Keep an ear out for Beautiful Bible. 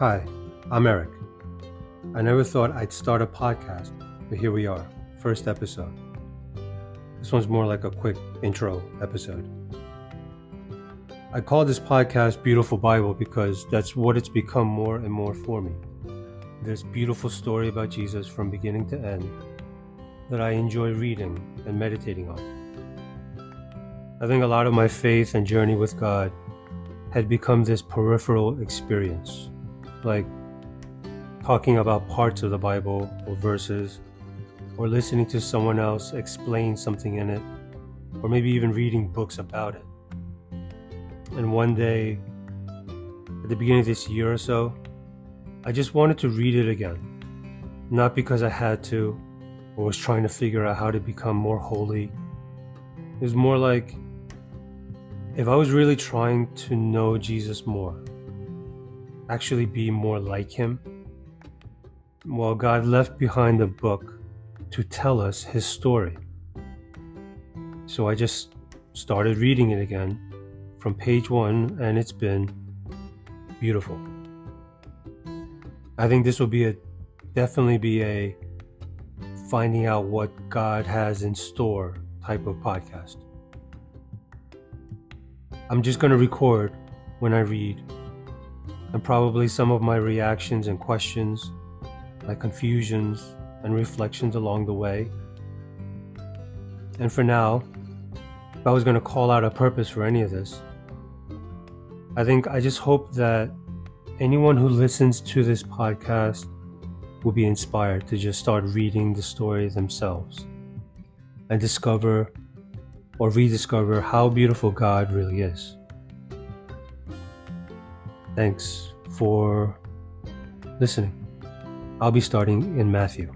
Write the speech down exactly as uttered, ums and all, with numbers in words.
Hi, I'm Eric. I never thought I'd start a podcast, but here we are, first episode. This one's more like a quick intro episode. I call this podcast Beautiful Bible because that's what it's become more and more for me. This beautiful story about Jesus from beginning to end that I enjoy reading and meditating on. I think a lot of my faith and journey with God had become this peripheral experience, like talking about parts of the Bible or verses, or listening to someone else explain something in it, or maybe even reading books about it. And one day, at the beginning of this year or so, I just wanted to read it again, not because I had to or was trying to figure out how to become more holy. It was more like, if I was really trying to know Jesus more, actually be more like him, well, God left behind a book to tell us his story. So I just started reading it again from page one, and it's been beautiful. I think this will be a definitely be a finding out what God has in store type of podcast. I'm just going to record when I read, and probably some of my reactions and questions, my confusions and reflections along the way. And for now, if I was going to call out a purpose for any of this, I think I just hope that anyone who listens to this podcast will be inspired to just start reading the story themselves and discover or rediscover how beautiful God really is. Thanks for listening. I'll be starting in Matthew.